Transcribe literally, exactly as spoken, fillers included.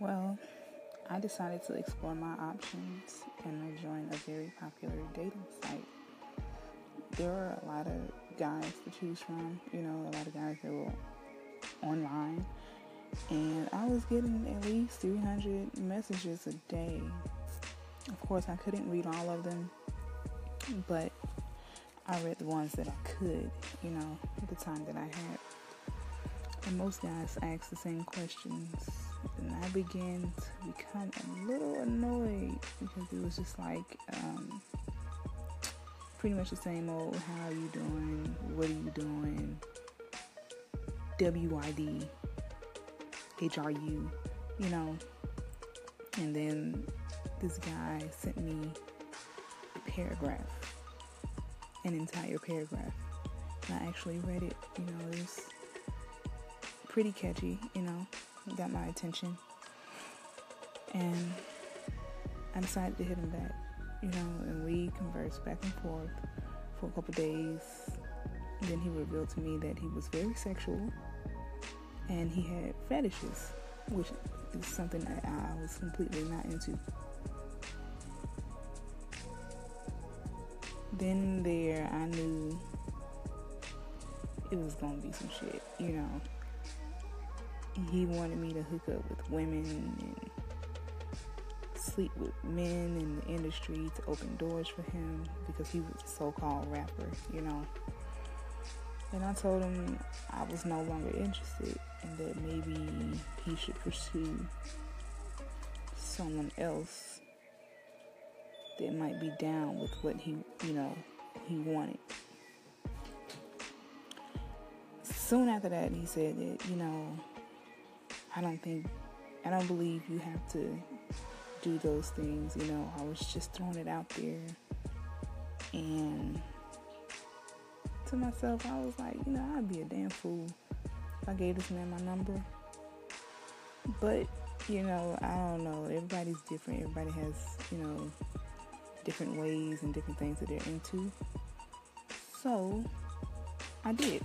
Well, I decided to explore my options and I joined a very popular dating site. There are a lot of guys to choose from, you know, a lot of guys that were online. And I was getting at least three hundred messages a day. Of course, I couldn't read all of them, but I read the ones that I could, you know, at the time that I had. And most guys ask the same questions. And I began to become a little annoyed because it was just like um, pretty much the same old, how are you doing? What are you doing? W I D, H R U, you know. And then this guy sent me a paragraph, an entire paragraph. And I actually read it, you know, it was pretty catchy, you know. It got my attention. And I decided to hit him back, you know, and we conversed back and forth for a couple days. Then he revealed to me that he was very sexual and he had fetishes, which is something that I was completely not into. Then there, I knew it was gonna be some shit, you know. He wanted me to hook up with women and sleep with men in the industry to open doors for him because he was a so-called rapper, you know. And I told him I was no longer interested and that maybe he should pursue someone else that might be down with what he, you know, he wanted. Soon after that, he said that, you know, I don't think, I don't believe you have to do those things, you know, I was just throwing it out there. And to myself, I was like, you know, I'd be a damn fool if I gave this man my number. But, you know, I don't know, everybody's different, everybody has, you know, different ways and different things that they're into. So, I did.